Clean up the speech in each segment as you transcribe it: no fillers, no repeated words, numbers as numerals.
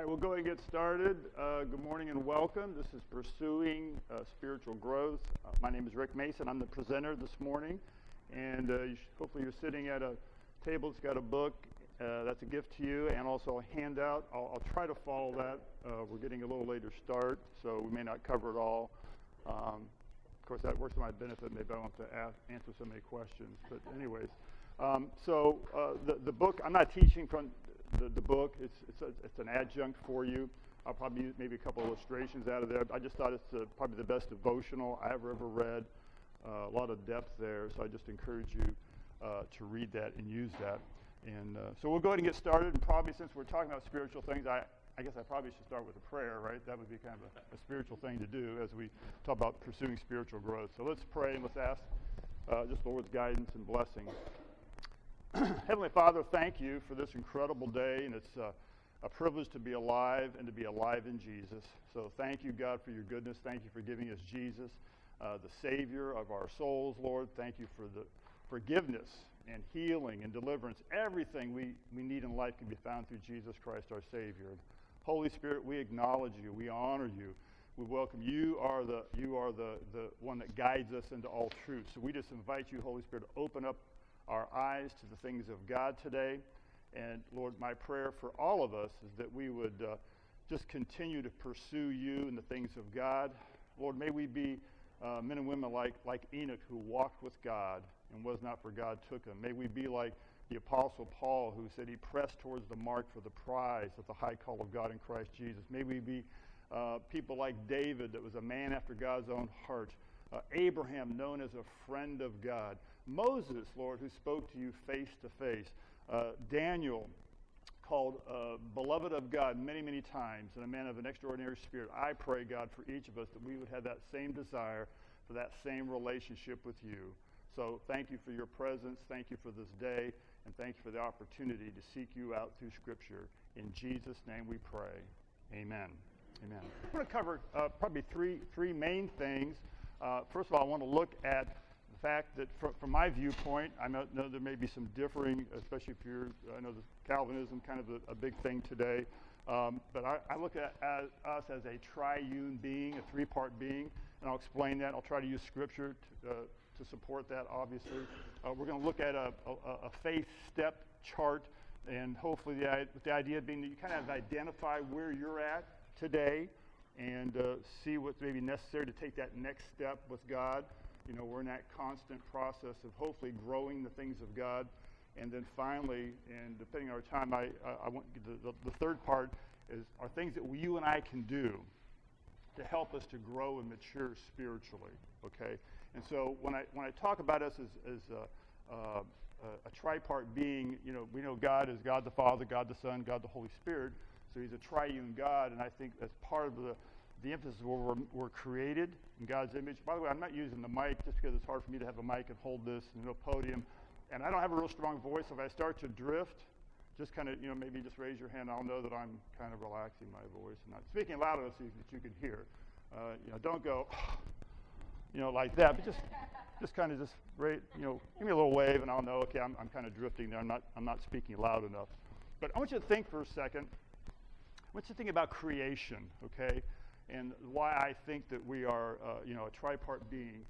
All right, we'll go ahead and get started. Good morning and welcome. This is Pursuing Spiritual Growth. My name is Rick Mason. I'm the presenter this morning. And hopefully you're sitting at a table that's got a book. That's a gift to you, and also a handout. I'll try to follow that. We're getting a little later start, so we may not cover it all. Of course, that works to my benefit. Maybe I don't have to answer so many questions. But anyways, the book, I'm not teaching from the book. It's an adjunct for you. I'll probably use maybe a couple illustrations out of there. I just thought it's probably the best devotional I ever read. A lot of depth there, so I just encourage you to read that and use that. And so we'll go ahead and get started. And probably since we're talking about spiritual things, I guess I probably should start with a prayer, right? That would be kind of a spiritual thing to do as we talk about pursuing spiritual growth. So let's pray and let's ask just the Lord's guidance and blessing. Heavenly Father, thank you for this incredible day, and it's a privilege to be alive and to be alive in Jesus. So thank you, God, for your goodness. Thank you for giving us Jesus, the Savior of our souls, Lord. Thank you for the forgiveness and healing and deliverance. Everything we need in life can be found through Jesus Christ, our Savior. Holy Spirit, we acknowledge you. We honor you. We welcome you. You are the one that guides us into all truth. So we just invite you, Holy Spirit, to open up our eyes to the things of God today. And Lord, my prayer for all of us is that we would just continue to pursue you and the things of God. Lord, may we be men and women like Enoch, who walked with God and was not, for God took him. May we be like the Apostle Paul, who said he pressed towards the mark for the prize of the high call of God in Christ Jesus. May we be people like David, that was a man after God's own heart. Abraham, known as a friend of God. Moses, Lord, who spoke to you face to face. Daniel, called beloved of God many, many times, and a man of an extraordinary spirit. I pray, God, for each of us that we would have that same desire for that same relationship with you. So thank you for your presence, thank you for this day, and thank you for the opportunity to seek you out through Scripture. In Jesus' name we pray. Amen. Amen. I'm going to cover probably three main things. First of all, I want to look at the fact that from my viewpoint, I know there may be some differing, especially if you're, I know Calvinism kind of a big thing today, but I look at us as a triune being, a three-part being, and I'll explain that. I'll try to use Scripture to support that, obviously. We're going to look at a faith step chart, and hopefully the idea being that you kind of identify where you're at today and see what's maybe necessary to take that next step with God. You know, we're in that constant process of hopefully growing the things of God. And then finally, and depending on our time, I want the third part are things that you and I can do to help us to grow and mature spiritually, okay? And so when I talk about us as a tripart being, you know, we know God is God the Father, God the Son, God the Holy Spirit. So he's a triune God, and I think that's part of the emphasis where we're created in God's image. By the way, I'm not using the mic just because it's hard for me to have a mic and hold this and no podium. And I don't have a real strong voice. If I start to drift, just kind of, you know, maybe just raise your hand. I'll know that I'm kind of relaxing my voice and not speaking loud enough so that you can hear. You know, don't go, you know, like that, but just kind of just, right, you know, give me a little wave and I'll know, okay, I'm kind of drifting there. I'm not speaking loud enough. But I want you to think for a second. I want you to think about creation, okay, and why I think that we are, you know, a tripart being.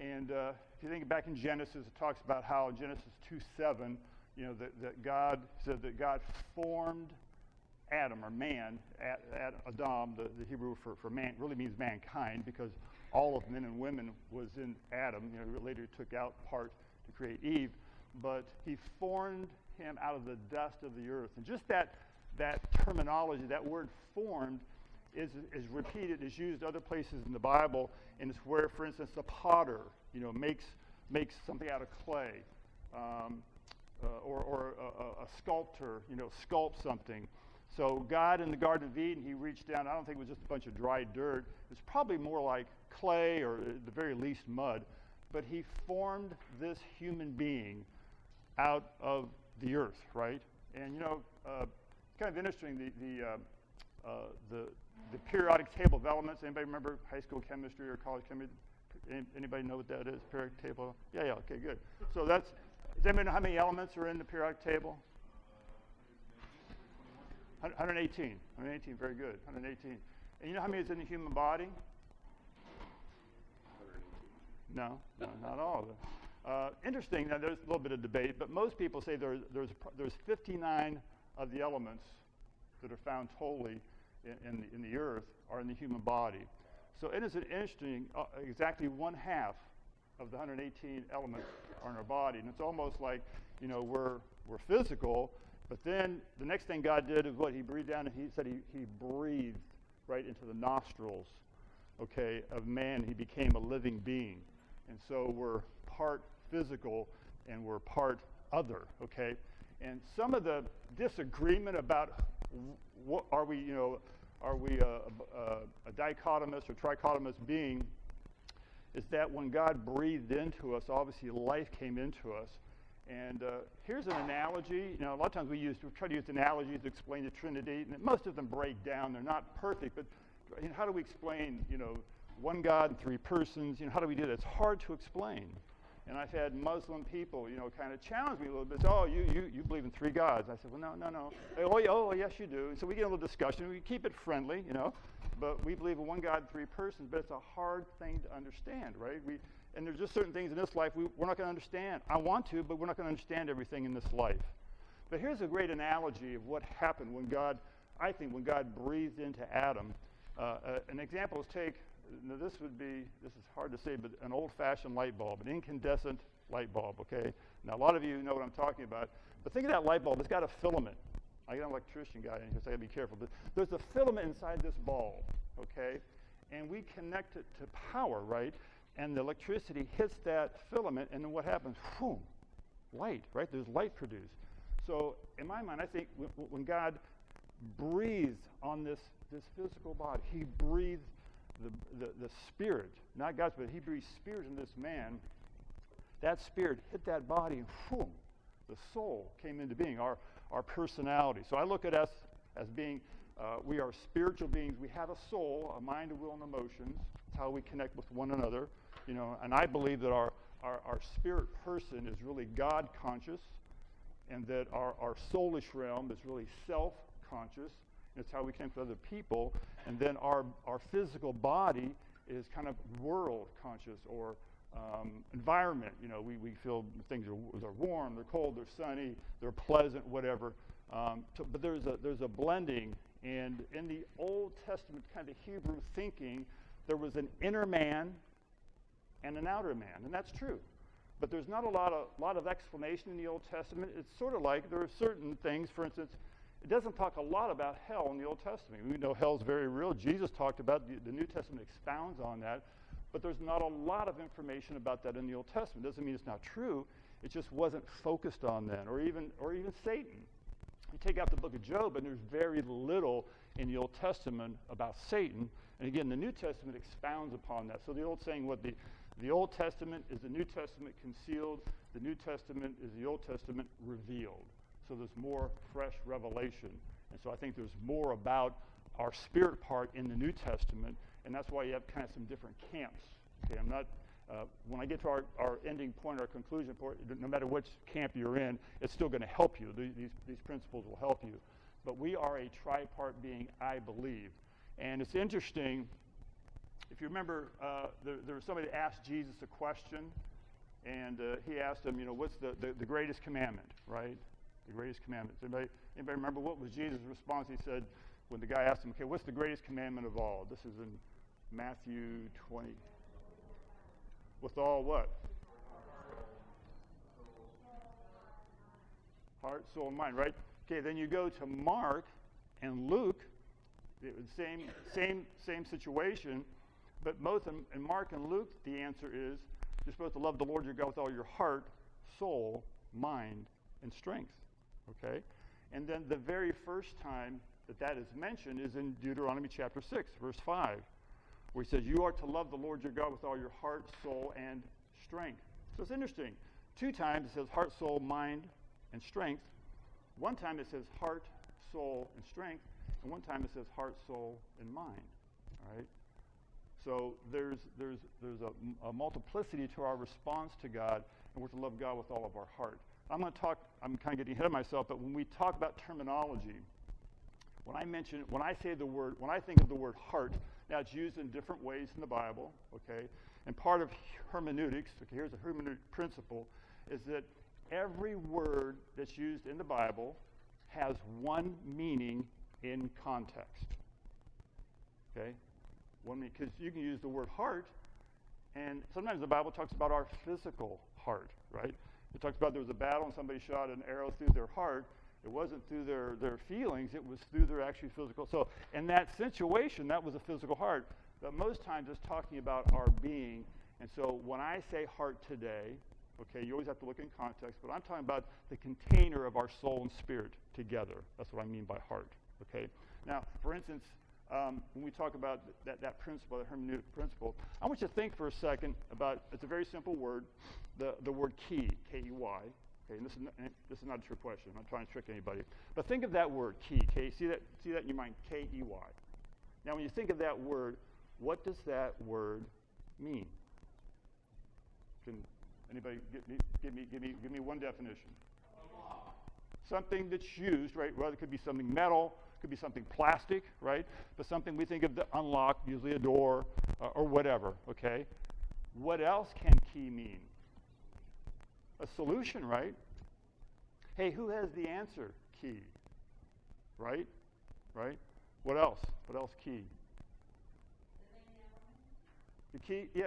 And if you think back in Genesis, it talks about how in Genesis 2:7, you know, that God said that God formed Adam, or man, Adam, the Hebrew for man, really means mankind, because all of men and women was in Adam. You know, later took out part to create Eve, but he formed him out of the dust of the earth. And just that terminology, that word formed, is repeated, is used other places in the Bible, and it's where, for instance, the potter, you know, makes something out of clay, or a sculptor, you know, sculpts something. So God in the Garden of Eden, he reached down. I don't think it was just a bunch of dry dirt. It's probably more like clay, or at the very least mud. But he formed this human being out of the earth, right? And you know, kind of interesting the periodic table of elements. Anybody remember high school chemistry or college chemistry? Anybody know what that is? Periodic table? Yeah, okay, good. So that's, does anybody know how many elements are in the periodic table? 118, very good, 118. And you know how many is in the human body? No, not all of them. Interesting, now there's a little bit of debate, but most people say there's 59 of the elements that are found totally in the earth are in the human body. So it is an interesting, exactly one half of the 118 elements are in our body. And it's almost like, you know, we're physical, but then the next thing God did is what? He breathed down, and he said he breathed right into the nostrils, okay, of man. He became a living being. And so we're part physical and we're part other, okay? And some of the disagreement about what are we, you know, are we a dichotomous or trichotomous being, is that when God breathed into us, obviously life came into us. And here's an analogy. You know, a lot of times we try to use analogies to explain the Trinity, and most of them break down. They're not perfect, but you know, how do we explain, you know, one God and three persons? You know, how do we do that? It's hard to explain. And I've had Muslim people, you know, kind of challenge me a little bit. Oh, you believe in three gods. I said, well, no. They, oh, yes, you do. And so we get a little discussion. We keep it friendly, you know, but we believe in one God and three persons, but it's a hard thing to understand, right? And there's just certain things in this life we're not going to understand. I want to, but we're not going to understand everything in this life. But here's a great analogy of what happened when God, I think, when God breathed into Adam. An example is this is hard to say, but an old-fashioned light bulb, an incandescent light bulb, okay? Now, a lot of you know what I'm talking about, but think of that light bulb. It's got a filament. I got an electrician guy in here, so I got to be careful. But there's a filament inside this bulb, okay? And we connect it to power, right? And the electricity hits that filament, and then what happens? Boom, light, right? There's light produced. So in my mind, I think when God breathed on this physical body, he breathed the spirit, not God's, but he breathed spirit in this man. That spirit hit that body, and boom, the soul came into being, our personality. So I look at us as being, we are spiritual beings. We have a soul, a mind, a will, and emotions. It's how we connect with one another, you know. And I believe that our spirit person is really God conscious, and that our soulish realm is really self conscious. It's how we connect with other people. And then our physical body is kind of world conscious, or environment. You know, we feel things are warm, they're cold, they're sunny, they're pleasant, whatever. But there's a blending. And in the Old Testament kind of Hebrew thinking, there was an inner man and an outer man, and that's true. But there's not a lot of explanation in the Old Testament. It's sort of like there are certain things, for instance, it doesn't talk a lot about hell in the Old Testament. We know hell's very real. Jesus talked about it. The New Testament expounds on that. But there's not a lot of information about that in the Old Testament. Doesn't mean it's not true. It just wasn't focused on then, or even Satan. You take out the book of Job, and there's very little in the Old Testament about Satan. And again, the New Testament expounds upon that. So the old saying, what the Old Testament is the New Testament concealed, the New Testament is the Old Testament revealed. So there's more fresh revelation. And so I think there's more about our spirit part in the New Testament, and that's why you have kind of some different camps. Okay, I'm not, when I get to our ending point, our conclusion point, no matter which camp you're in, it's still going to help you. These principles will help you. But we are a tripart being, I believe. And it's interesting, if you remember, there was somebody that asked Jesus a question, and he asked him, you know, what's the greatest commandment, right? The greatest commandments. Anybody remember what was Jesus' response? He said, when the guy asked him, okay, what's the greatest commandment of all? This is in Matthew 20. With all what? Heart, soul, and mind, right? Okay, then you go to Mark and Luke. It was same situation, but both in Mark and Luke, the answer is you're supposed to love the Lord your God with all your heart, soul, mind, and strength. Okay? And then the very first time that is mentioned is in Deuteronomy chapter 6, verse 5, where he says, you are to love the Lord your God with all your heart, soul, and strength. So it's interesting. Two times it says heart, soul, mind, and strength. One time it says heart, soul, and strength. And one time it says heart, soul, and mind. All right? So there's a multiplicity to our response to God, and we're to love God with all of our heart. I'm kind of getting ahead of myself, but when we talk about terminology, When I think of the word heart, now it's used in different ways in the Bible, okay? And part of hermeneutics, okay, here's a hermeneutic principle, is that every word that's used in the Bible has one meaning in context, okay? One meaning, because you can use the word heart, and sometimes the Bible talks about our physical heart, right? It talks about there was a battle and somebody shot an arrow through their heart. It wasn't through their feelings, it was through their actual physical. So in that situation, that was a physical heart. But most times it's talking about our being. And so when I say heart today, okay, you always have to look in context, but I'm talking about the container of our soul and spirit together. That's what I mean by heart, okay? Now, for instance, when we talk about that principle, the hermeneutic principle, I want you to think for a second about, it's a very simple word, the word key, K-E-Y. Okay, and this is not a trick question. I'm not trying to trick anybody. But think of that word, key, K. See that in your mind, K-E-Y. Now, when you think of that word, what does that word mean? Can anybody give me one definition? Something that's used, right? Well, it could be something metal, could be something plastic, right? But something we think of to unlock, usually a door or whatever, okay? What else can key mean? A solution, right? Hey, who has the answer? Key. Right? Right? What else? What else key? The key, yeah.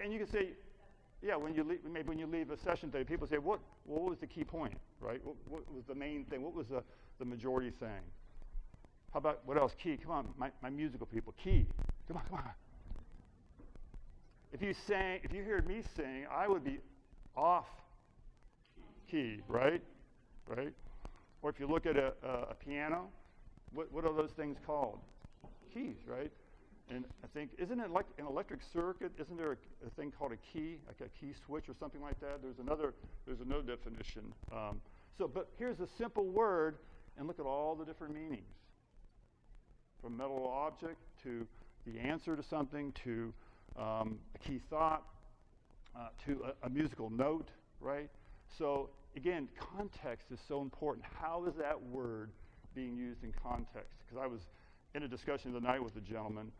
And you can say, yeah, when you leave, maybe when you leave a session today, people say, what was the key point, right? What was the main thing? What was the majority thing? How about, what else? Key. Come on, my musical people. Key. Come on. If you heard me sing, I would be off key, right? Or if you look at a piano, what are those things called? Keys, right? And I think, isn't it like an electric circuit? Isn't there a thing called a key, like a key switch or something like that? There's another definition. But here's a simple word, and look at all the different meanings. From metal object to the answer to something to a key thought to a musical note, right? So again, context is so important. How is that word being used in context? Because I was in a discussion the night with a gentleman,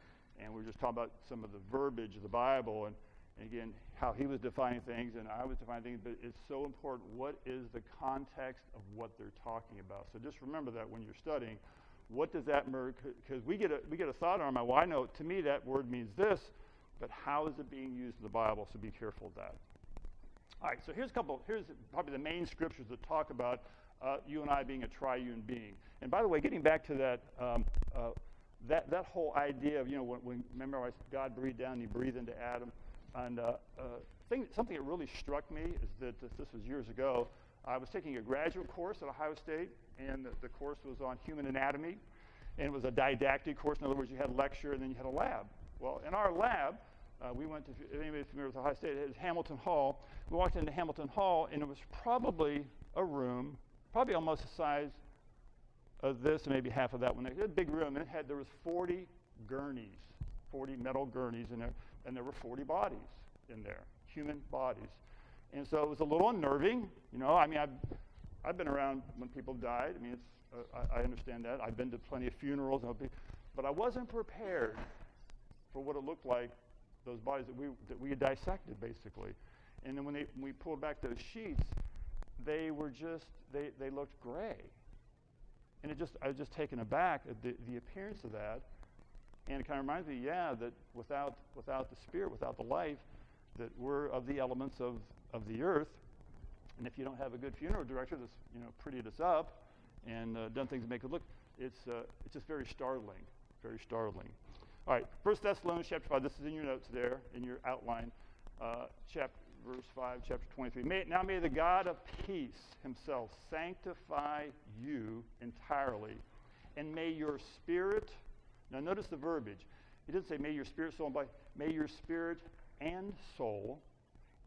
and we were just talking about some of the verbiage of the Bible, and again, how he was defining things, and I was defining things, but it's so important. What is the context of what they're talking about? So just remember that when you're studying, what does that mean? Because we get a thought on my, well, I know, to me that word means this, but how is it being used in the Bible? So be careful of that. All right, so here's probably the main scriptures that talk about you and I being a triune being. And by the way, getting back to that, that whole idea of, you know, when remember God breathed down and he breathed into Adam. And something that really struck me is that this was years ago. I was taking a graduate course at Ohio State, and the course was on human anatomy. And it was a didactic course. In other words, you had a lecture and then you had a lab. Well, in our lab, we went to, if anybody's familiar with Ohio State, it was Hamilton Hall. We walked into Hamilton Hall, and it was probably a room, probably almost the size of this, and maybe half of that one. It was a big room, and there was 40 gurneys, 40 metal gurneys in there, and there were 40 bodies in there, human bodies. And so it was a little unnerving, you know. I mean, I've been around when people died. I mean, it's I understand that. I've been to plenty of funerals, but I wasn't prepared for what it looked like, those bodies that we had dissected, basically. And then when we pulled back those sheets, they were just, they looked gray. And I was just taken aback at the appearance of that. And it kind of reminds me, that without the spirit, without the life, that we're of the elements of the earth. And if you don't have a good funeral director that's, you know, prettied us up and done things to make it look, it's just very startling, very startling. All right, 1 Thessalonians chapter 5. This is in your notes there, in your outline, verse 5, chapter 23. Now may the God of peace himself sanctify you entirely, and may your spirit, now notice the verbiage. It doesn't say may your spirit, soul, and body. May your spirit and soul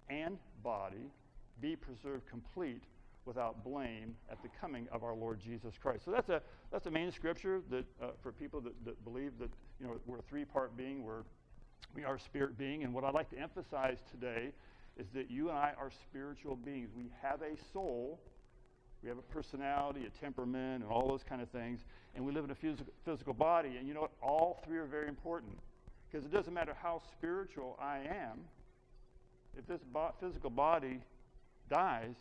and body be preserved complete without blame at the coming of our Lord Jesus Christ. So that's a main scripture that for people that believe that, you know, we're a three-part being, we are a spirit being. And what I'd like to emphasize today is that you and I are spiritual beings. We have a soul, We have a personality, a temperament, and all those kind of things. And we live in a physical body. And you know what? All three are very important. Because it doesn't matter how spiritual I am. If this physical body dies,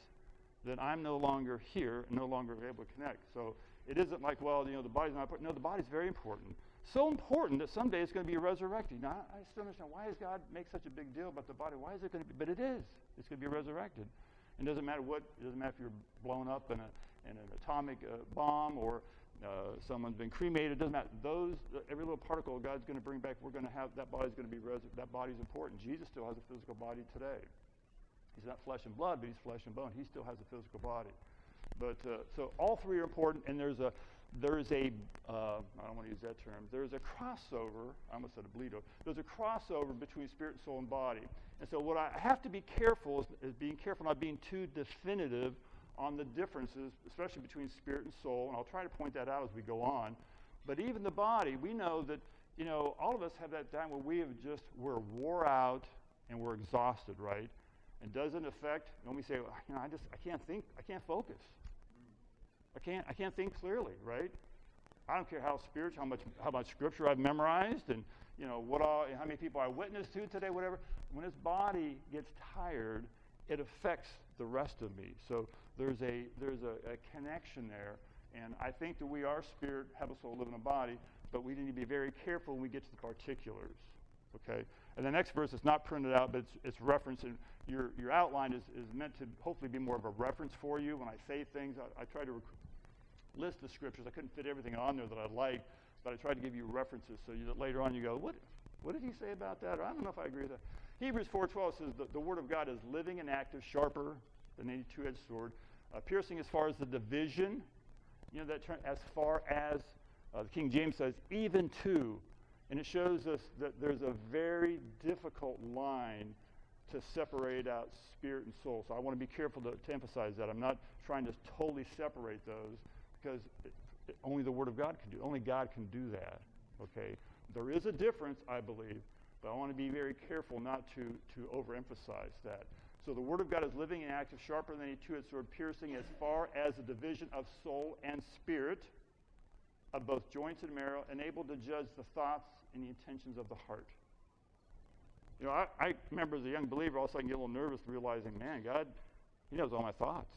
then I'm no longer here and no longer able to connect. So it isn't like, well, you know, the body's not important. No, the body's very important. So important that someday it's going to be resurrected. Now, I just don't understand, why does God make such a big deal about the body? Why is it going to be? But it is. It's going to be resurrected. It doesn't matter what. It doesn't matter if you're blown up in an atomic bomb or someone's been cremated. It doesn't matter. Every little particle God's going to bring back, we're going to have, that body's going to be resurrected. That body's important. Jesus still has a physical body today. He's not flesh and blood, but he's flesh and bone. He still has a physical body. But so all three are important, and I don't want to use that term. There's a crossover. I almost said a bleedo. There's a crossover between spirit, soul, and body. And so what I have to be careful is being careful not being too definitive on the differences, especially between spirit and soul. And I'll try to point that out as we go on. But even the body, we know that, you know, all of us have that time where we're wore out and we're exhausted, right? And doesn't affect when we say, you know, I can't think, I can't focus. I can't think clearly, right? I don't care how spiritual, how much scripture I've memorized, and you know how many people I witnessed to today, whatever. When this body gets tired, it affects the rest of me. So there's a connection there, and I think that we are spirit, have a soul, live in a body, but we need to be very careful when we get to the particulars. Okay, and the next verse is not printed out, but it's referenced, and your outline is meant to hopefully be more of a reference for you. When I say things, I try to list the scriptures. I couldn't fit everything on there that I'd like, but I tried to give you references so that later on you go, what did he say about that? Or I don't know if I agree with that. Hebrews 4:12 says the word of God is living and active, sharper than any two-edged sword, piercing as far as the division. You know that term, as far as, the King James says, even to. And it shows us that there's a very difficult line to separate out spirit and soul. So I want to be careful to emphasize that. I'm not trying to totally separate those because only the Word of God can do. Only God can do that. Okay? There is a difference, I believe, but I want to be very careful not to overemphasize that. So the Word of God is living and active, sharper than any two-edged sword, piercing as far as the division of soul and spirit, of both joints and marrow, and able to judge the thoughts and the intentions of the heart. You know, I remember as a young believer, all of a sudden get a little nervous realizing, man, God, He knows all my thoughts,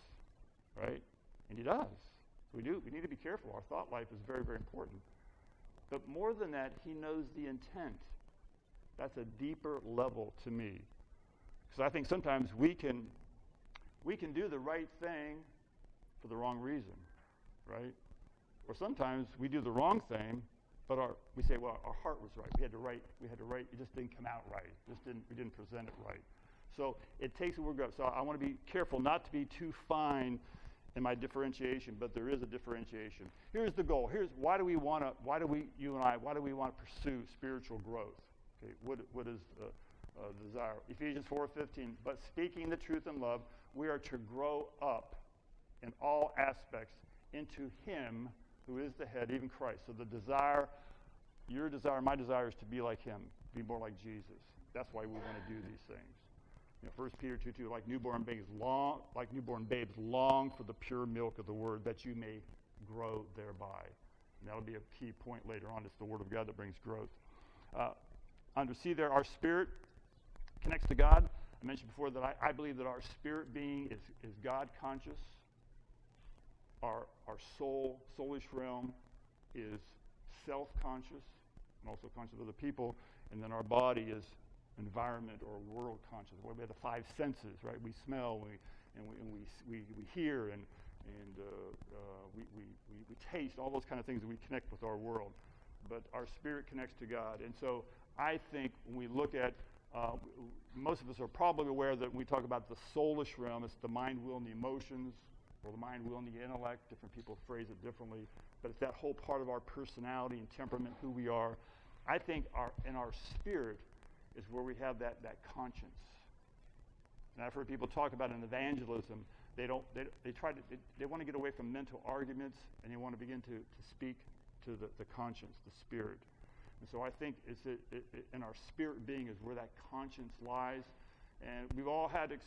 right? And He does. We need to be careful. Our thought life is very, very important. But more than that, He knows the intent. That's a deeper level to me. Because I think sometimes we can do the right thing for the wrong reason, right? Or sometimes we do the wrong thing, but we say, well, our heart was right. We had to write. It just didn't come out right. We didn't present it right. So it takes a word of God. So I want to be careful not to be too fine in my differentiation, but there is a differentiation. Here's the goal. Here's why do we want to pursue spiritual growth? Okay, what is the desire? Ephesians 4:15. But speaking the truth in love, we are to grow up in all aspects into Him who is the head, even Christ. So the desire, your desire, my desire is to be like Him, be more like Jesus. That's why we want to do these things. You know, 1 Peter 2:2, like newborn babes long for the pure milk of the Word, that you may grow thereby. And that'll be a key point later on. It's the Word of God that brings growth. Under C there, our spirit connects to God. I mentioned before that I believe that our spirit being is God conscious. Our soulish realm is self-conscious and also conscious of other people, and then our body is environment or world conscious. We have the five senses, right? We smell, we hear, and we taste, all those kind of things that we connect with our world. But our spirit connects to God, and so I think when we look at, most of us are probably aware that when we talk about the soulish realm, it's the mind, will, and the emotions. Or the mind, will, and the intellect. Different people phrase it differently. But it's that whole part of our personality and temperament, who we are. I think our spirit is where we have that conscience. And I've heard people talk about in evangelism, they want to get away from mental arguments, and they want to begin to speak to the conscience, the spirit. And so I think it's in our spirit being is where that conscience lies. And we've all had a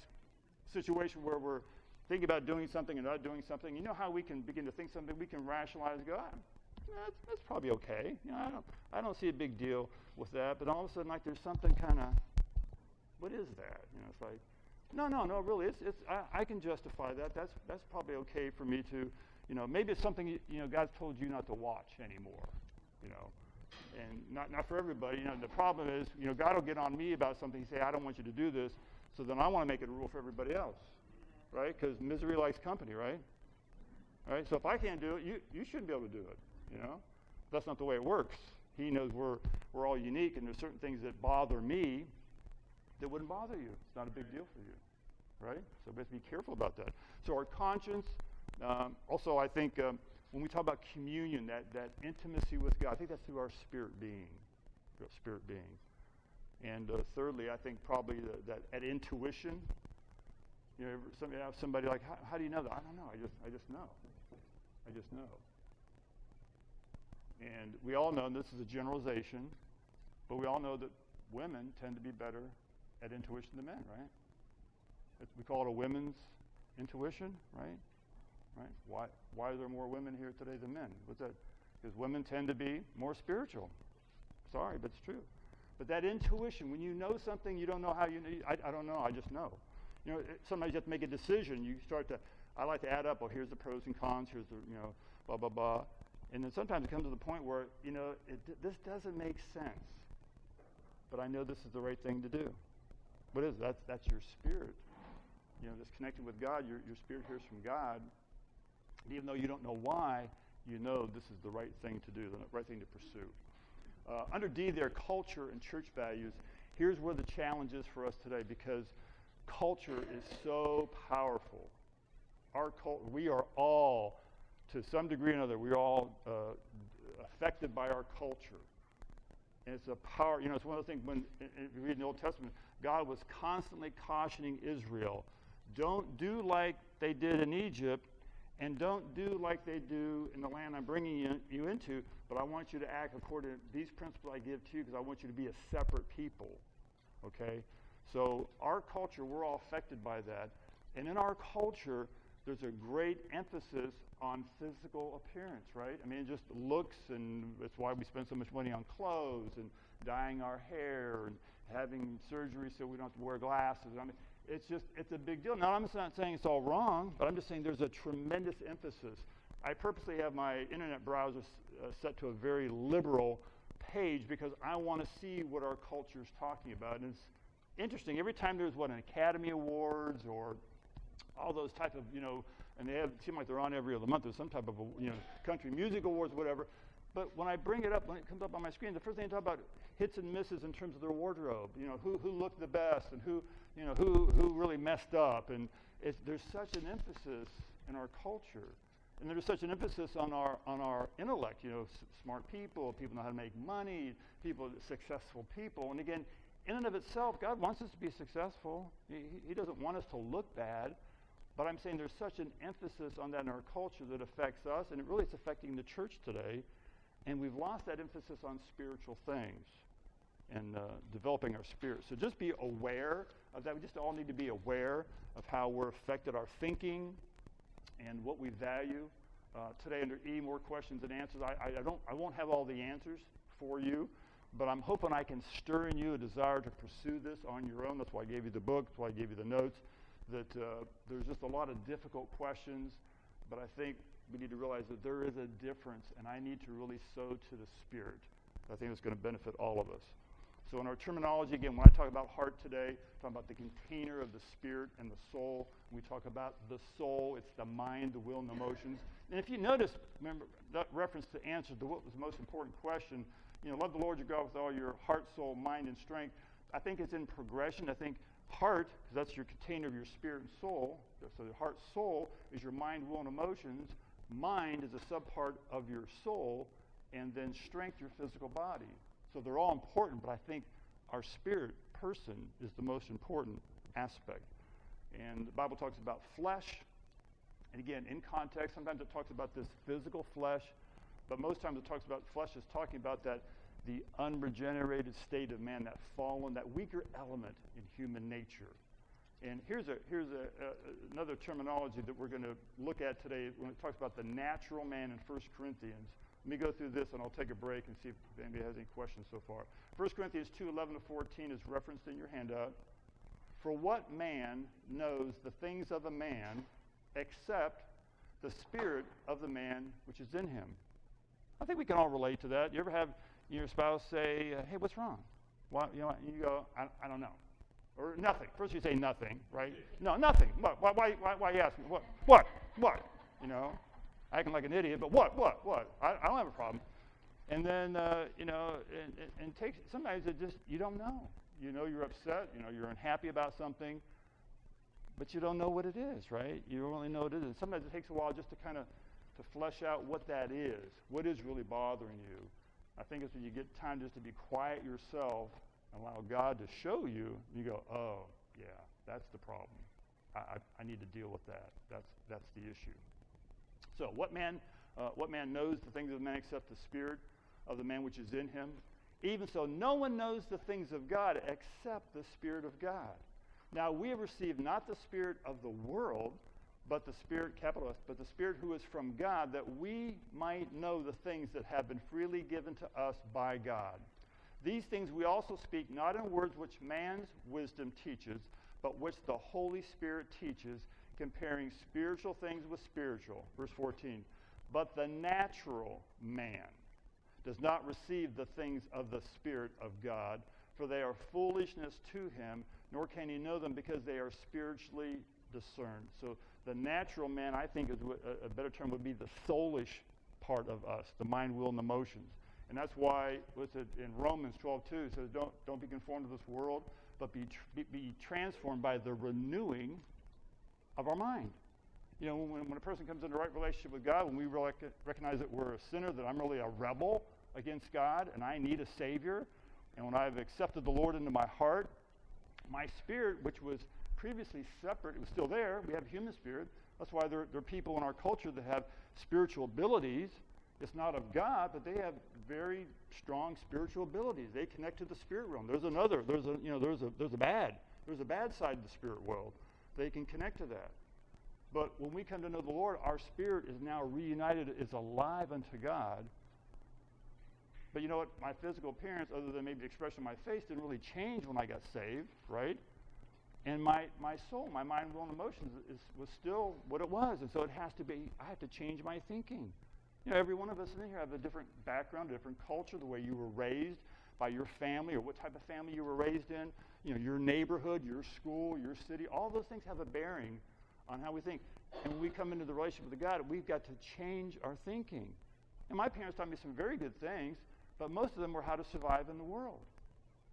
situation where we're thinking about doing something and not doing something, you know how we can begin to think something, we can rationalize and go, that's probably okay. You know, I don't see a big deal with that. But all of a sudden, like, there's something kind of, what is that? You know, it's like, no, really, I can justify that. That's probably okay for me to, you know, maybe it's something, you know, God's told you not to watch anymore, you know. And not for everybody. You know, the problem is, you know, God will get on me about something and say, I don't want you to do this. So then I want to make it a rule for everybody else, right? Because misery likes company, right? All right. So if I can't do it, you shouldn't be able to do it, you know. That's not the way it works. He knows we're all unique, and there's certain things that bother me that wouldn't bother you. It's not a big deal for you, right? So we have to be careful about that. So our conscience, also I think... when we talk about communion, that intimacy with God, I think that's through our spirit being. And thirdly, I think probably that intuition. You know, somebody like, how do you know that? I don't know. I just know. And we all know, and this is a generalization, but we all know that women tend to be better at intuition than men, right? We call it a women's intuition, right? Right? Why are there more women here today than men? What's that? Because women tend to be more spiritual. Sorry, but it's true. But that intuition, when you know something, you don't know how you know. I don't know. I just know. You know, sometimes you have to make a decision. You start to, I like to add up, here's the pros and cons, here's the, you know, blah, blah, blah. And then sometimes it comes to the point where, you know, this doesn't make sense. But I know this is the right thing to do. What is that? That's your spirit. You know, that's connected with God. Your spirit hears from God. And even though you don't know why, you know this is the right thing to do, the right thing to pursue. Under D there, culture and church values. Here's where the challenge is for us today, because culture is so powerful. We are all, to some degree or another, we're all affected by our culture. And it's a power, you know, it's one of the things when you read in the Old Testament, God was constantly cautioning Israel, don't do like they did in Egypt, and don't do like they do in the land I'm bringing you into, but I want you to act according to these principles I give to you, because I want you to be a separate people, okay? So our culture, we're all affected by that. And in our culture, there's a great emphasis on physical appearance, right? I mean, just looks, and that's why we spend so much money on clothes and dyeing our hair and having surgery so we don't have to wear glasses. I mean, it's a big deal. Now, I'm just not saying it's all wrong, but I'm just saying there's a tremendous emphasis. I purposely have my internet browser set to a very liberal page because I want to see what our culture is talking about. And it's interesting. Every time there's, an Academy Awards or all those type of, you know, and they seem like they're on every other month. There's some type of, you know, country music awards, whatever. But when I bring it up, when it comes up on my screen, the first thing I talk about hits and misses in terms of their wardrobe. You know, who looked the best and who really messed up. And there's such an emphasis in our culture, and there's such an emphasis on our intellect. You know, smart people, people know how to make money, people successful people. And again, in and of itself, God wants us to be successful. He doesn't want us to look bad. But I'm saying there's such an emphasis on that in our culture that affects us, and it really is affecting the church today. And we've lost that emphasis on spiritual things and developing our spirit. So just be aware of that. We just all need to be aware of how we're affected, our thinking, and what we value. Today under E, more questions and answers. I won't have all the answers for you, but I'm hoping I can stir in you a desire to pursue this on your own. That's why I gave you the book. That's why I gave you the notes. That there's just a lot of difficult questions, but I think we need to realize that there is a difference, and I need to really sow to the Spirit. I think it's going to benefit all of us. So in our terminology, again, when I talk about heart today, I'm talking about the container of the Spirit and the soul. When we talk about the soul, it's the mind, the will, and the emotions. And if you notice, remember, that reference to answer to what was the most important question, you know, love the Lord your God with all your heart, soul, mind, and strength. I think it's in progression. I think heart, because that's your container of your spirit and soul. So the heart, soul, is your mind, will, and emotions. Mind is a subpart of your soul, and then strength, your physical body. So they're all important, but I think our spirit person is the most important aspect. And the Bible talks about flesh. And again, in context, sometimes it talks about this physical flesh, but most times it talks about flesh is talking about that the unregenerated state of man, that fallen, that weaker element in human nature. And here's another terminology that we're going to look at today when it talks about the natural man in 1 Corinthians. Let me go through this, and I'll take a break and see if anybody has any questions so far. 1 Corinthians 2:11-14 is referenced in your handout. For what man knows the things of a man except the spirit of the man which is in him? I think we can all relate to that. You ever have your spouse say, hey, what's wrong? Why, you know, you go, I don't know. Or nothing. First you say nothing, right? No, nothing. What? Why you ask me? What? You know, acting like an idiot, but what? I don't have a problem. And then, sometimes it just, you don't know. You know you're upset, you know you're unhappy about something, but you don't know what it is, right? You only know it is. And sometimes it takes a while just to kind of flesh out what that is. What is really bothering you? I think it's when you get time just to be quiet yourself and allow God to show you, you go, oh, yeah, that's the problem. I need to deal with that. That's the issue. So what man knows the things of man except the spirit of the man which is in him? Even so, no one knows the things of God except the Spirit of God. Now we have received not the spirit of the world, but the Spirit, capital S, but the Spirit who is from God, that we might know the things that have been freely given to us by God. These things we also speak not in words which man's wisdom teaches, but which the Holy Spirit teaches, comparing spiritual things with spiritual. Verse 14, but the natural man does not receive the things of the Spirit of God, for they are foolishness to him, nor can he know them because they are spiritually discerned. So the natural man, I think, is a better term would be the soulish part of us, the mind, will, and emotions. And that's why what's it in Romans 12:2 says, don't be conformed to this world, but be transformed by the renewing of our mind. You know, when a person comes into a right relationship with God, when we recognize that we're a sinner, that I'm really a rebel against God, and I need a Savior, and when I've accepted the Lord into my heart, my spirit, which was previously separate, it was still there. We have human spirit. That's why there are people in our culture that have spiritual abilities. It's not of God, but they have very strong spiritual abilities. They connect to the spirit realm. There's a bad side of the spirit world. They can connect to that. But when we come to know the Lord, our spirit is now reunited, is alive unto God. But you know what? My physical appearance, other than maybe the expression of my face, didn't really change when I got saved, right? And my soul, my mind, will, and emotions was still what it was. And so it has to be, I have to change my thinking. You know, every one of us in here have a different background, a different culture, the way you were raised by your family or what type of family you were raised in, you know, your neighborhood, your school, your city. All those things have a bearing on how we think. And when we come into the relationship with God, we've got to change our thinking. And my parents taught me some very good things, but most of them were how to survive in the world.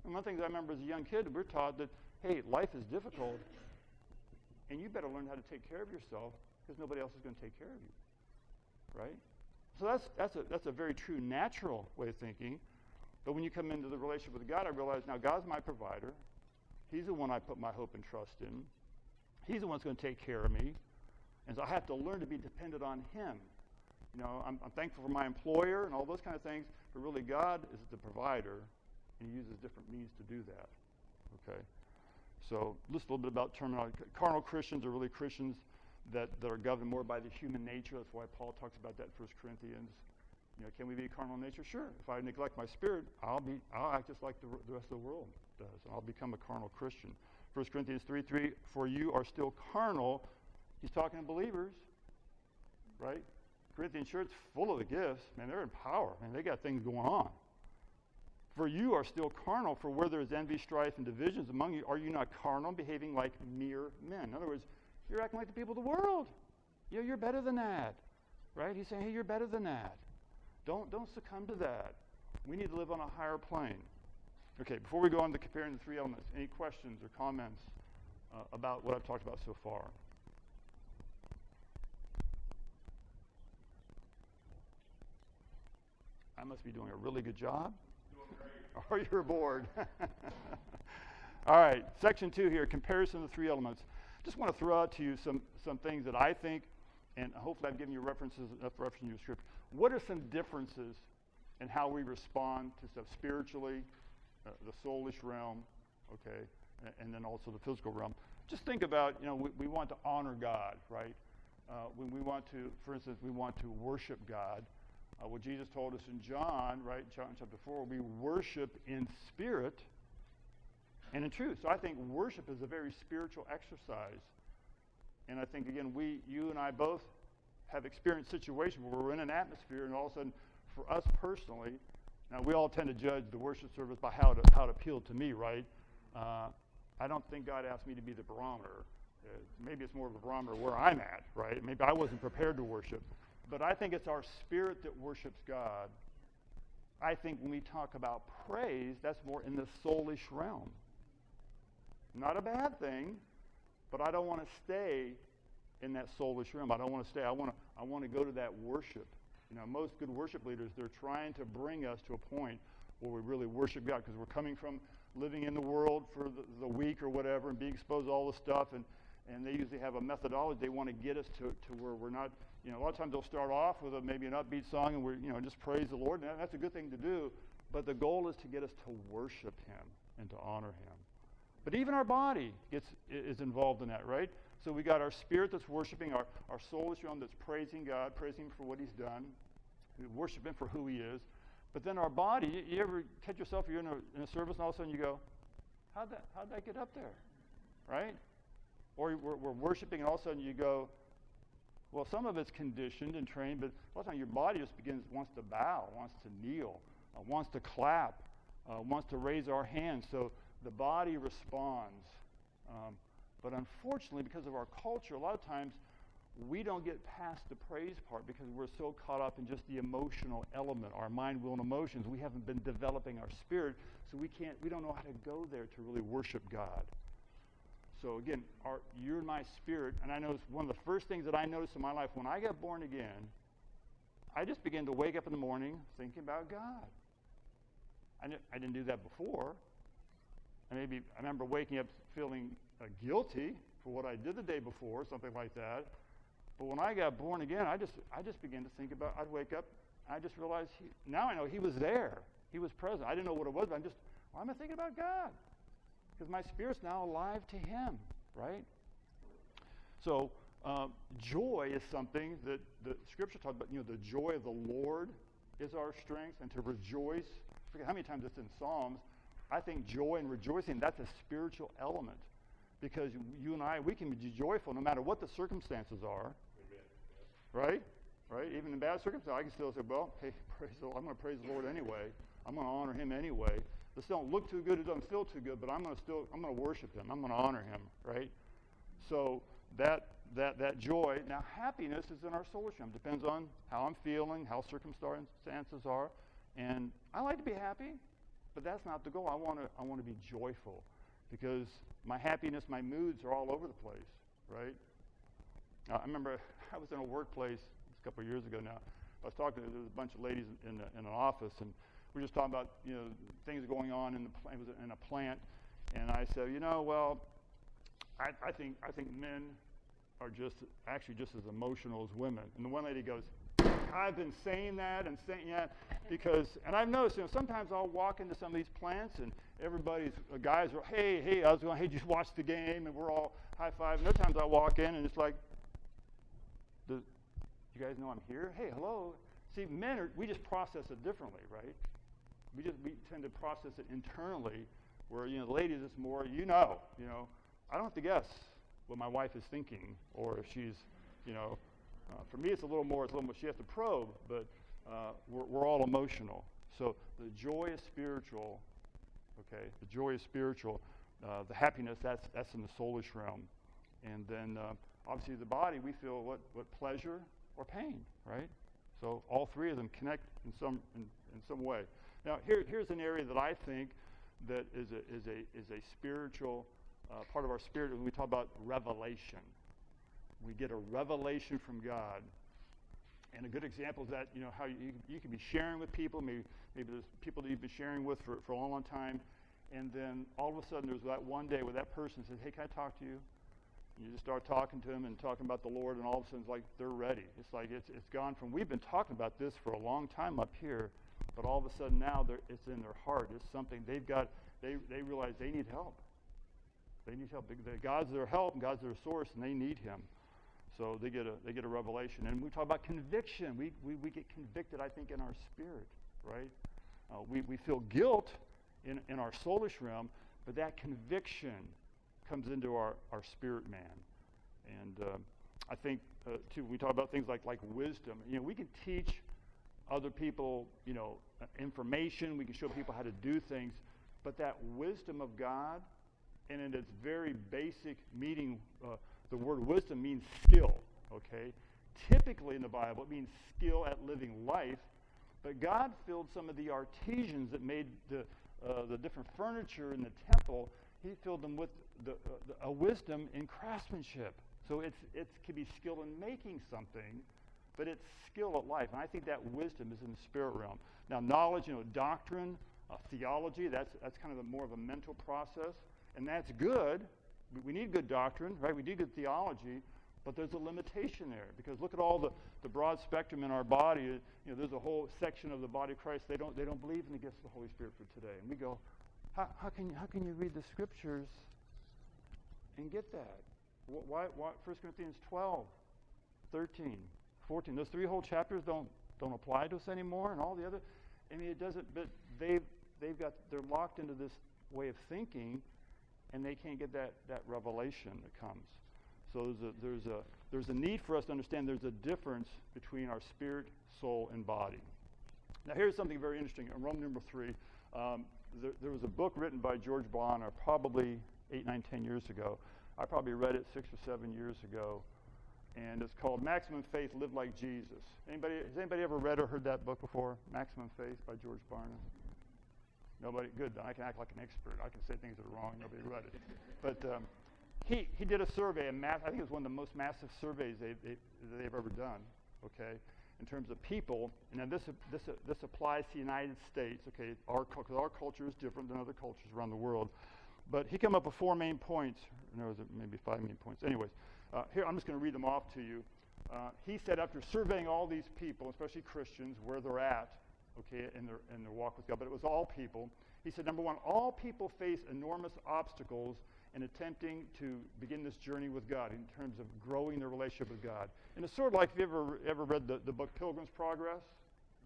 And one of the things I remember as a young kid, we're taught that, hey, life is difficult, and you better learn how to take care of yourself because nobody else is going to take care of you, right? So that's a very true natural way of thinking. But when you come into the relationship with God, I realize now God's my provider. He's the one I put my hope and trust in. He's the one that's going to take care of me. And so I have to learn to be dependent on him. You know, I'm thankful for my employer and all those kind of things, but really God is the provider, and he uses different means to do that, okay? So just a little bit about terminology. Carnal Christians are really Christians that are governed more by the human nature. That's why Paul talks about that in 1 Corinthians. You know, can we be carnal in nature? Sure. If I neglect my spirit, I'll act just like the rest of the world does. I'll become a carnal Christian. 1 Corinthians 3:3, for you are still carnal. He's talking to believers, right? Corinthian church full of the gifts. Man, they're in power. Man, they got things going on. For you are still carnal, for where there is envy, strife, and divisions among you, are you not carnal, behaving like mere men? In other words, you're acting like the people of the world. You know, you're better than that, right? He's saying, hey, you're better than that. Don't succumb to that. We need to live on a higher plane. Okay, before we go on to comparing the three elements, any questions or comments about what I've talked about so far? I must be doing a really good job. Or you're bored. All right, section 2 here, comparison of the three elements. Just want to throw out to you some things that I think, and hopefully I've given you enough references in your scripture. What are some differences in how we respond to stuff spiritually, the soulish realm, okay, and then also the physical realm? just think about, you know, we want to honor God, right? When we want to, for instance, we want to worship God. What Jesus told us in John, right, John chapter 4, we worship in spirit and in truth. So I think worship is a very spiritual exercise. And I think, again, you and I both have experienced situations where we're in an atmosphere and all of a sudden, for us personally, now we all tend to judge the worship service by how it appealed to me, right? I don't think God asked me to be the barometer. Maybe it's more of a barometer where I'm at, right? Maybe I wasn't prepared to worship. But I think it's our spirit that worships God. I think when we talk about praise, that's more in the soulish realm. Not a bad thing, but I don't want to stay in that soulish realm. I don't want to stay. I want to go to that worship. You know, most good worship leaders, they're trying to bring us to a point where we really worship God, because we're coming from living in the world for the week or whatever and being exposed to all this stuff, and they usually have a methodology. They want to get us to where we're not, you know, a lot of times they'll start off with maybe an upbeat song and we're, you know, just praise the Lord. And that's a good thing to do, but the goal is to get us to worship Him and to honor Him. But even our body is involved in that, right? So we got our spirit that's worshiping, our soulish realm that's praising God, praising Him for what He's done. We worship Him for who He is. But then our body, you ever catch yourself, you're in a service and all of a sudden you go, how'd that get up there, right? Or we're worshiping and all of a sudden you go, well, some of it's conditioned and trained, but a lot of times your body just wants to bow, wants to kneel, wants to clap, wants to raise our hands. So the body responds. But unfortunately, because of our culture, a lot of times we don't get past the praise part because we're so caught up in just the emotional element, our mind, will, and emotions. We haven't been developing our spirit, so we don't know how to go there to really worship God. So again, you're in my spirit, and I noticed one of the first things that I noticed in my life when I got born again, I just began to wake up in the morning thinking about God. I didn't do that before. I remember waking up feeling guilty for what I did the day before, something like that. But when I got born again, I just began to think about. I'd wake up, I just realized now I know He was there, He was present. I didn't know what it was, but why am I thinking about God? Because my spirit's now alive to Him, right? So joy is something that the Scripture talks about. You know, the joy of the Lord is our strength, and to rejoice. I forget how many times it's in Psalms. I think joy and rejoicing, that's a spiritual element, because you and I, we can be joyful no matter what the circumstances are, right? Right? Even in bad circumstances, I can still say, well, hey, I'm going to praise the Lord anyway. I'm going to honor Him anyway. This don't look too good, it doesn't feel too good, but I'm going to worship Him. I'm going to honor Him, right? So that joy. Now, happiness is in our soulish realm. Depends on how I'm feeling, how circumstances are, and I like to be happy, but that's not the goal. I want to be joyful, because my happiness, my moods are all over the place, right? I remember I was in a workplace a couple of years ago now. I was talking to a bunch of ladies in an office, and we're just talking about, you know, things going on in a plant, and I said, you know, well, I think men are actually just as emotional as women. And the one lady goes, I've been saying that, because, and I've noticed, you know, sometimes I'll walk into some of these plants and everybody's guys are, hey, I was going, hey, did you watch the game? And we're all high five. And other times I walk in and it's like, you guys know I'm here? Hey, hello. See, we just process it differently, right? We tend to process it internally, where, you know, ladies, it's more, you know, I don't have to guess what my wife is thinking, or if she's, you know, for me it's a little more, she has to probe, but we're all emotional. So the joy is spiritual, okay? The joy is spiritual. The happiness, that's in the soulish realm. And then, obviously the body, we feel what pleasure or pain, right? So all three of them connect in some way. Now here's an area that I think that is a spiritual part of our spirit. When we talk about revelation, we get a revelation from God. And a good example is that, you know, how you can be sharing with people. Maybe there's people that you've been sharing with for a long time, and then all of a sudden there's that one day where that person says, "Hey, can I talk to you?" You just start talking to them and talking about the Lord, and all of a sudden it's like they're ready. It's like it's gone from, we've been talking about this for a long time up here, but all of a sudden now it's in their heart. It's something they realize they need help. They need help. God's their help and God's their source, and they need him. So they get a revelation. And we talk about conviction. We get convicted, I think, in our spirit, right? We feel guilt in our soulish realm, but that conviction comes into our spirit man. And I think, too, when we talk about things like wisdom, we can teach other people, information. We can show people how to do things. But that wisdom of God, and in its very basic meaning, the word wisdom means skill, okay? Typically in the Bible, it means skill at living life, but God filled some of the artisans that made the different furniture in the temple. He filled them with a wisdom in craftsmanship. So it can be skill in making something, but it's skill at life, and I think that wisdom is in the spirit realm. Now, knowledge, doctrine, theology, that's kind of more of a mental process, and that's good. We need good doctrine, right? We need good theology, but there's a limitation there because look at all the broad spectrum in our body. There's a whole section of the body of Christ they don't believe in the gifts of the Holy Spirit for today, and we go, how can you read the scriptures and get that? Why 1 Corinthians 12, 13, 14? Those three whole chapters don't apply to us anymore, and all the other. It doesn't. But they're locked into this way of thinking. And they can't get that revelation that comes. So there's a need for us to understand there's a difference between our spirit, soul, and body. Now here's something very interesting. In Romans number 3, there was a book written by George Barna probably 8, 9, 10 years ago. I probably read it 6 or 7 years ago, and it's called Maximum Faith, Live Like Jesus. Has anybody ever read or heard that book before? Maximum Faith by George Barna? Nobody, good, then I can act like an expert. I can say things that are wrong, nobody read it. But he did a survey, I think it was one of the most massive surveys they've ever done, okay, in terms of people. And now this applies to the United States, okay, because our culture is different than other cultures around the world. But he came up with 4 main points, or was it maybe 5 main points. Anyways, here, I'm just going to read them off to you. He said after surveying all these people, especially Christians, where they're at, okay, in their walk with God, but it was all people. He said, number 1, all people face enormous obstacles in attempting to begin this journey with God in terms of growing their relationship with God. And it's sort of like if you ever read the book Pilgrim's Progress,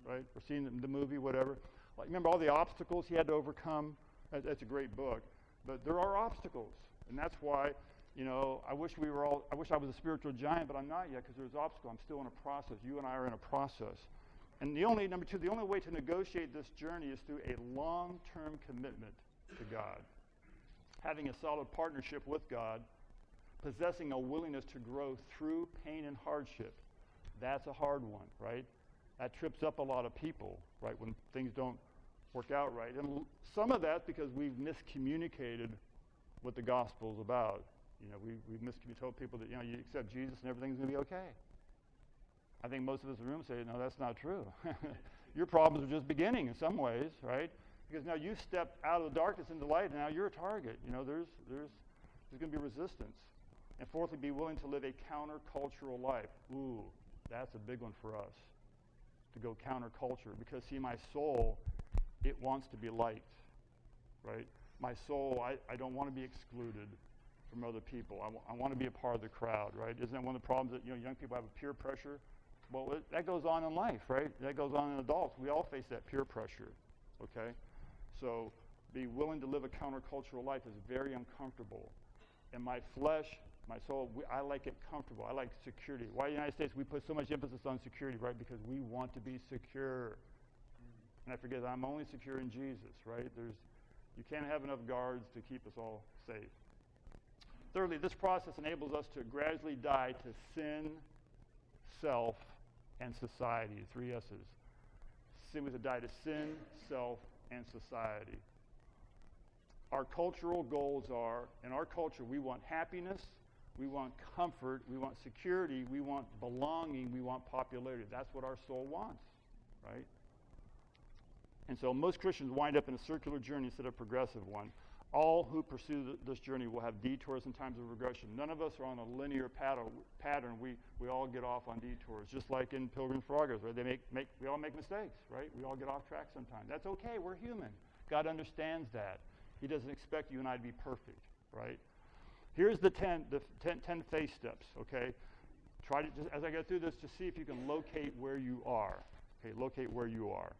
right, or seen the movie, whatever. Like, remember all the obstacles he had to overcome? That's a great book. But there are obstacles, and that's why, I wish I was a spiritual giant, but I'm not yet because there's obstacles. I'm still in a process. You and I are in a process. And number 2, the only way to negotiate this journey is through a long-term commitment to God. Having a solid partnership with God, possessing a willingness to grow through pain and hardship. That's a hard one, right? That trips up a lot of people, right, when things don't work out right. And some of that's because we've miscommunicated what the gospel's about. We've told people that, you accept Jesus and everything's going to be okay. I think most of us in the room say, no, that's not true. Your problems are just beginning in some ways, right? Because now you've stepped out of the darkness into light, and now you're a target. There's going to be resistance. And fourthly, be willing to live a countercultural life. Ooh, that's a big one for us, to go counterculture. Because, see, my soul, it wants to be light, right? My soul, I don't want to be excluded from other people. I want to be a part of the crowd, right? Isn't that one of the problems that, young people have a peer pressure? Well, that goes on in life, right? That goes on in adults. We all face that peer pressure, okay? So be willing to live a countercultural life is very uncomfortable. And my flesh, my soul, I like it comfortable. I like security. Why in the United States we put so much emphasis on security, right? Because we want to be secure. And I forget, I'm only secure in Jesus, right? You can't have enough guards to keep us all safe. Thirdly, this process enables us to gradually die to sin, self, and society, 3 S's. We have to die to sin, self, and society. Our cultural goals are, in our culture, we want happiness, we want comfort, we want security, we want belonging, we want popularity. That's what our soul wants, right? And so most Christians wind up in a circular journey instead of a progressive one. All who pursue this journey will have detours and times of regression. None of us are on a linear pattern. We all get off on detours, just like in Pilgrim's Progress, where we all make mistakes, right? We all get off track sometimes. That's okay. We're human. God understands that. He doesn't expect you and I to be perfect, right? Here's the 10 faith steps, okay? Try to, just as I go through this, just see if you can locate where you are. Okay, locate where you are.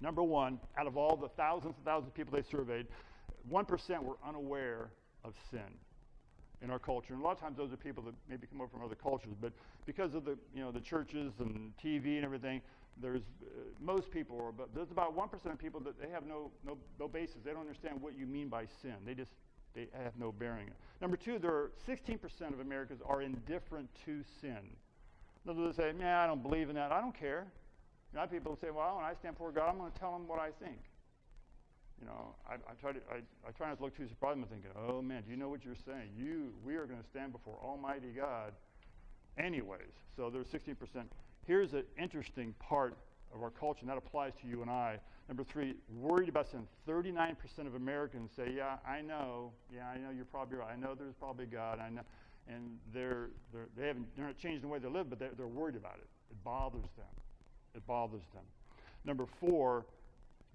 Number one, out of all the thousands and thousands of people they surveyed, 1% were unaware of sin in our culture. And a lot of times those are people that maybe come over from other cultures, but because of the, you know, the churches and TV and everything, there's most people, are, but there's about 1% of people that they have no basis. They don't understand what you mean by sin. They have no bearing. Number two, there are 16% of Americans are indifferent to sin. Others say, "Nah, I don't believe in that. I don't care." You know, people say, "Well, when I stand before God, I'm going to tell him what I think." You know, I try not to look too surprised. I'm thinking, "Oh man, do you know what you're saying? We are going to stand before Almighty God, anyways." So there's 16%. Here's an interesting part of our culture, and that applies to you and I. Number three, worried about sin. 39% of Americans say, yeah, I know, you're probably right. I know there's probably God. I know, and they're not changing the way they live, but they're worried about it. It bothers them. Number four,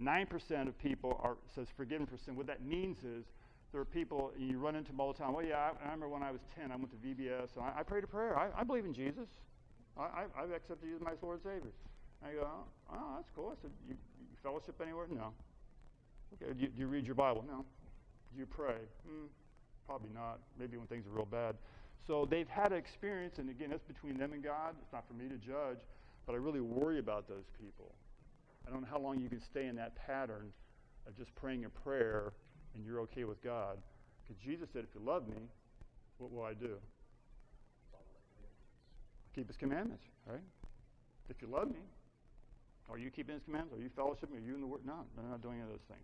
9% of people says forgiven for sin. What that means is there are people you run into all the time. Well, yeah, I remember when I was 10, I went to VBS, and I prayed a prayer. I believe in Jesus. I've accepted you as my Lord and Savior. I go, oh, that's cool. I said, you fellowship anywhere? No. Okay, do you read your Bible? No. Do you pray? Probably not. Maybe when things are real bad. So they've had an experience, and again, that's between them and God. It's not for me to judge, but I really worry about those people. I don't know how long you can stay in that pattern of just praying a prayer and you're okay with God. Because Jesus said, if you love me, what will I do? Keep his commandments, right? If you love me, are you keeping his commandments? Are you fellowshipping? Are you in the Word? No, they're not doing any of those things.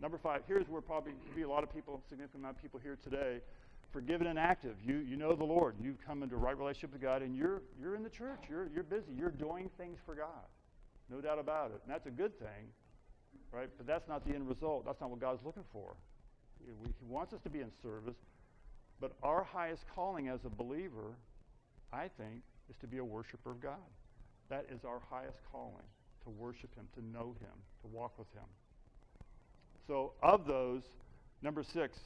Number five, here's where probably be a lot of people, significant amount of people here today, forgiven and active. You know the Lord. You've come into a right relationship with God, and you're in the church. You're busy. You're doing things for God. No doubt about it. And that's a good thing, right? But that's not the end result. That's not what God's looking for. He wants us to be in service, but our highest calling as a believer, I think, is to be a worshiper of God. That is our highest calling, to worship him, to know him, to walk with him. So of those, number six,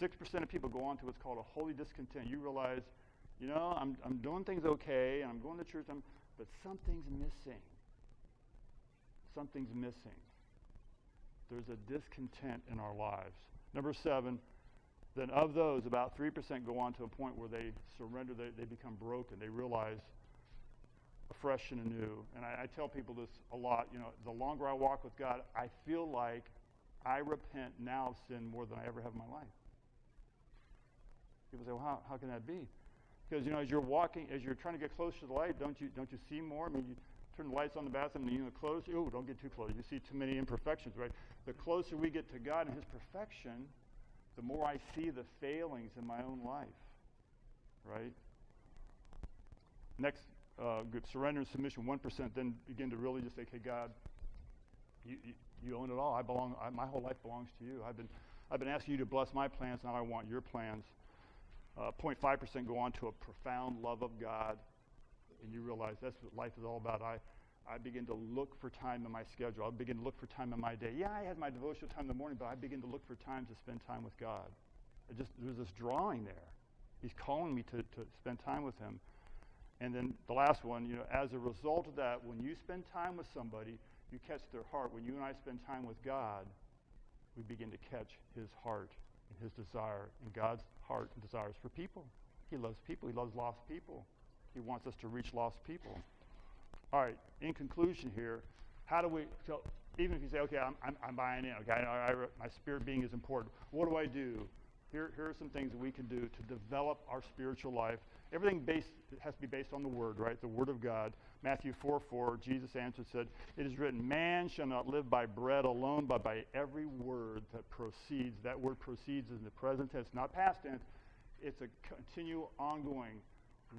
6% of people go on to what's called a holy discontent. You realize, you know, I'm doing things okay, and I'm going to church, but something's missing. Something's missing. There's a discontent in our lives. Number seven, then of those, about 3% go on to a point where they surrender, they become broken. They realize fresh and anew. And I tell people this a lot, you know, the longer I walk with God, I feel like I repent now of sin more than I ever have in my life. People say, well, how can that be? Because, you know, as you're walking, as you're trying to get closer to the light, don't you see more? I mean, you turn the lights on the bathroom and you get close. Oh, don't get too close. You see too many imperfections, right? The closer we get to God and his perfection, the more I see the failings in my own life, right? Next group, surrender and submission, 1%, then begin to really just say, okay, God, you own it all. I belong. My whole life belongs to you. I've been asking you to bless my plans, not I want your plans. 0.5% go on to a profound love of God, and you realize that's what life is all about. I begin to look for time in my schedule. I begin to look for time in my day. Yeah, I had my devotional time in the morning, but I begin to look for time to spend time with God. There's this drawing there. He's calling me to spend time with him. And then the last one, you know, as a result of that, when you spend time with somebody, you catch their heart. When you and I spend time with God, we begin to catch his heart and his desire, and God's heart and desires for people. He loves people. He loves lost people. He wants us to reach lost people. All right, in conclusion here, how do we, so even if you say, okay, I'm buying in, okay, my spirit being is important, what do I do? Here are some things that we can do to develop our spiritual life. Everything has to be based on the Word, right? The Word of God. Matthew 4:4, Jesus answered said, it is written, man shall not live by bread alone, but by every word that proceeds. That word proceeds in the present tense, not past tense. It's a continual, ongoing.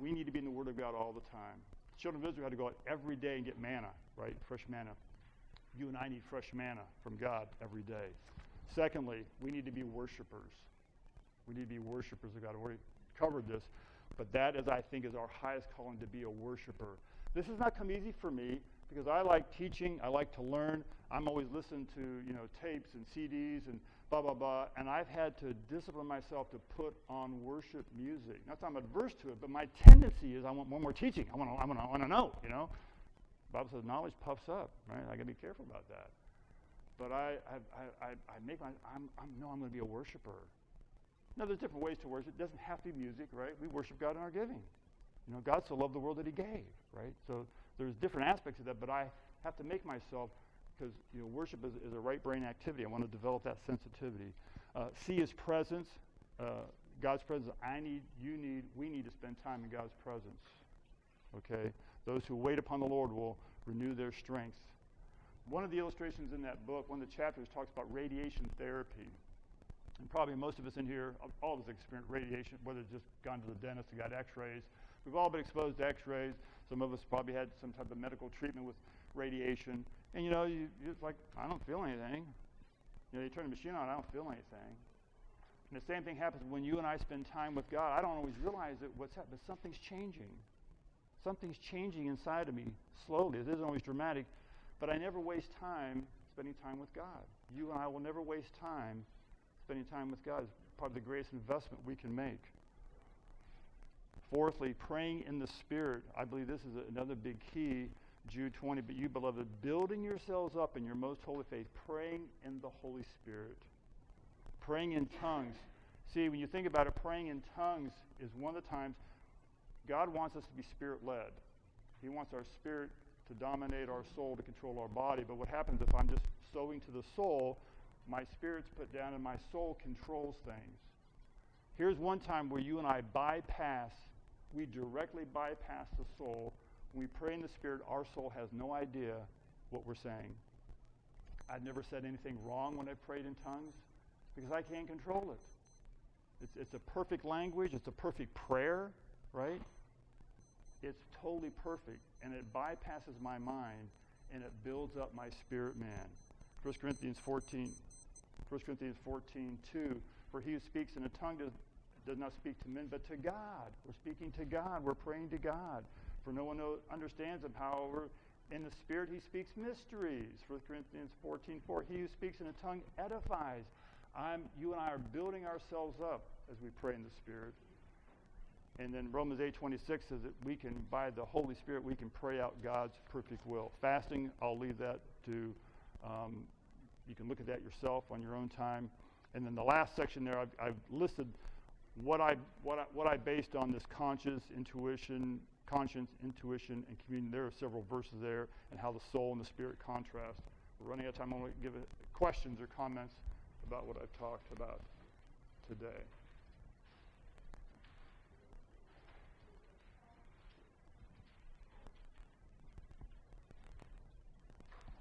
We need to be in the Word of God all the time. Children of Israel had to go out every day and get manna, right? Fresh manna. You and I need fresh manna from God every day. Secondly, we need to be worshipers. We need to be worshipers of God. We've already covered this. But that is, I think, is our highest calling, to be a worshiper. This has not come easy for me because I like teaching. I like to learn. I'm always listening to, you know, tapes and CDs and blah, blah, blah, and I've had to discipline myself to put on worship music. Not that I'm adverse to it, but my tendency is I want more teaching. I want to know, you know. The Bible says knowledge puffs up, right? I got to be careful about that. But I'm going to be a worshiper. Now, there's different ways to worship. It doesn't have to be music, right? We worship God in our giving. You know, God so loved the world that he gave, right? So there's different aspects of that, but I have to make myself, because, you know, worship is a right brain activity. I want to develop that sensitivity. See his presence, God's presence. I need, you need, we need to spend time in God's presence, okay? Those who wait upon the Lord will renew their strength. One of the illustrations in that book, one of the chapters, talks about radiation therapy. And probably most of us in here, all of us experience radiation, whether it's just gone to the dentist and got x-rays. We've all been exposed to x-rays. Some of us probably had some type of medical treatment with radiation. And, you know, you're like, I don't feel anything. You know, you turn the machine on, I don't feel anything. And the same thing happens when you and I spend time with God. I don't always realize that what's happening, but something's changing. Something's changing inside of me slowly. It isn't always dramatic, but I never waste time spending time with God. You and I will never waste time spending time with God. It's probably the greatest investment we can make. Fourthly, praying in the Spirit. I believe this is another big key. Jude 20, but you, beloved, building yourselves up in your most holy faith, praying in the Holy Spirit. Praying in tongues. See, when you think about it, praying in tongues is one of the times God wants us to be Spirit-led. He wants our spirit to dominate our soul, to control our body. But what happens if I'm just sowing to the soul, my spirit's put down and my soul controls things. Here's one time where you and I bypass, we directly bypass the soul. When we pray in the Spirit, our soul has no idea what we're saying. I've never said anything wrong when I prayed in tongues because I can't control it. It's a perfect language. It's a perfect prayer, right? It's totally perfect, and it bypasses my mind, and it builds up my spirit man. 1 Corinthians 14:2, for he who speaks in a tongue does not speak to men, but to God. We're speaking to God. We're praying to God. For no one understands him, however, in the Spirit he speaks mysteries. 1 Corinthians 14:4, he who speaks in a tongue edifies. You and I are building ourselves up as we pray in the Spirit. And then Romans 8:26 says that we can, by the Holy Spirit, we can pray out God's perfect will. Fasting, I'll leave that to, you can look at that yourself on your own time. And then the last section there, I've listed what I based on this conscience, intuition, and communion. There are several verses there and how the soul and the spirit contrast. We're running out of time. I want to give questions or comments about what I've talked about today.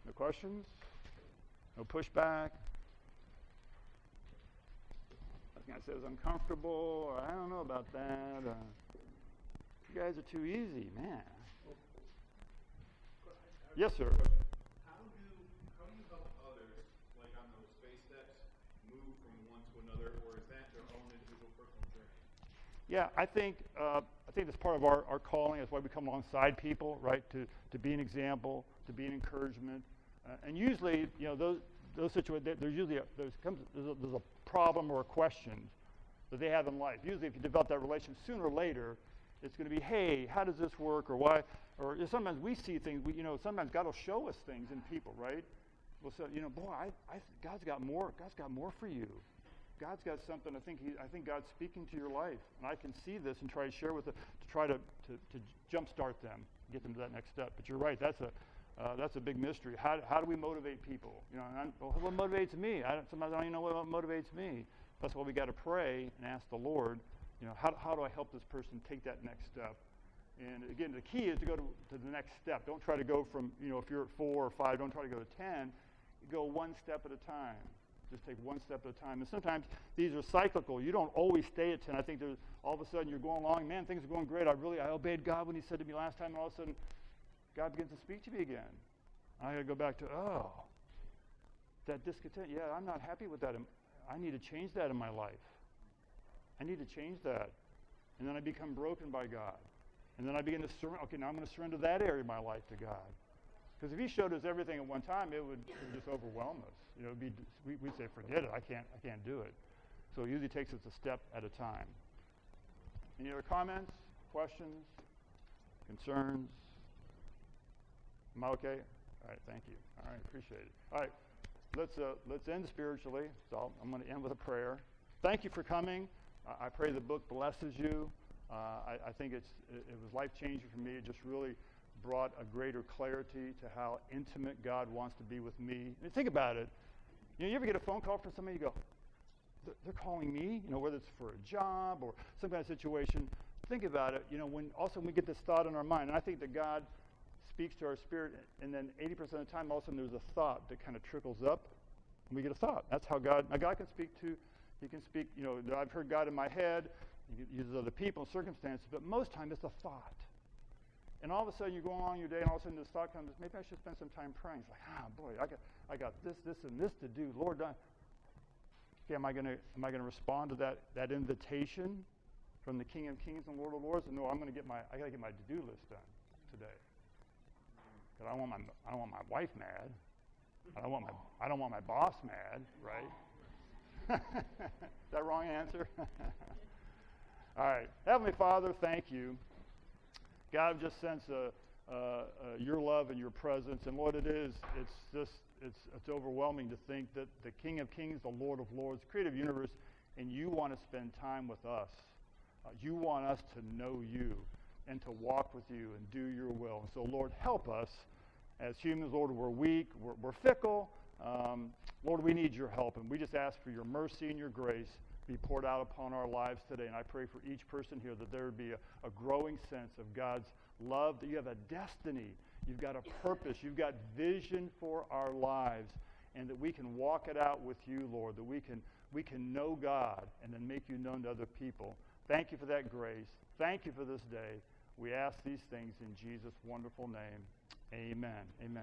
No questions? No pushback? I think I said it was uncomfortable, or I don't know about that. You guys are too easy, man. Yes, sir. How do you help others, like on those space steps, move from one to another, or is that their own individual personal journey? Yeah, I think that's part of our calling. That's why we come alongside people, right? To be an example, to be an encouragement, and usually, you know, those situations, there's a problem or a question that they have in life. Usually, if you develop that relationship sooner or later, it's going to be, hey, how does this work, or why? Or sometimes we see things. Sometimes God will show us things in people, right? We'll say, you know, boy, God's got more. God's got more for you. God's got something. I think God's speaking to your life, and I can see this and try to share with them to try to jumpstart them, get them to that next step. But you're right. That's a big mystery. How do we motivate people? You know, what motivates me? Sometimes I don't even know what motivates me. That's why we got to pray and ask the Lord. You know, how do I help this person take that next step? And again, the key is to go to the next step. Don't try to go from, you know, if you're at 4 or 5, don't try to go to 10. Go one step at a time. Just take one step at a time. And sometimes these are cyclical. You don't always stay at 10. I think there's all of a sudden you're going along. Man, things are going great. I obeyed God when he said to me last time, and all of a sudden God begins to speak to me again. I got to go back to, oh, that discontent. Yeah, I'm not happy with that. I need to change that in my life. I need to change that. And then I become broken by God. And then I begin to surrender. Okay, now I'm going to surrender that area of my life to God. Because if he showed us everything at one time, it would just overwhelm us. You know, we'd say, forget it, I can't do it. So it usually takes us a step at a time. Any other comments, questions, concerns? Am I okay? All right, thank you. All right, appreciate it. All right, let's end spiritually. So I'm going to end with a prayer. Thank you for coming. I pray the book blesses you. I think it was life-changing for me. It just really brought a greater clarity to how intimate God wants to be with me. And think about it. You know, you ever get a phone call from somebody, you go, they're calling me, you know, whether it's for a job or some kind of situation. Think about it. You know, when we get this thought in our mind, and I think that God speaks to our spirit, and then 80% of the time, all of a sudden, there's a thought that kind of trickles up, and we get a thought. That's how God can speak to. He can speak, you know, I've heard God in my head. He uses other people and circumstances, but most time it's a thought. And all of a sudden, you go along your day, and all of a sudden this thought comes, maybe I should spend some time praying. It's like, I got this, and this to do. Lord, okay, am I gonna respond to that invitation from the King of Kings and Lord of Lords? And no, I gotta get my to-do list done today. Because I don't want my wife mad. I don't want my boss mad, right? Is that wrong answer? All right. Heavenly Father, thank you. God, I've just sensed your love and your presence. And Lord, it's overwhelming to think that the King of Kings, the Lord of Lords, creative universe, and you want to spend time with us. You want us to know you and to walk with you and do your will. And so, Lord, help us. As humans, Lord, we're weak, we're fickle. Lord, we need your help, and we just ask for your mercy and your grace be poured out upon our lives today. And I pray for each person here that there would be a growing sense of God's love, that you have a destiny, you've got a purpose, you've got vision for our lives, and that we can walk it out with you, Lord, that we can know God and then make you known to other people. Thank you for that grace. Thank you for this day. We ask these things in Jesus' wonderful name. Amen. Amen.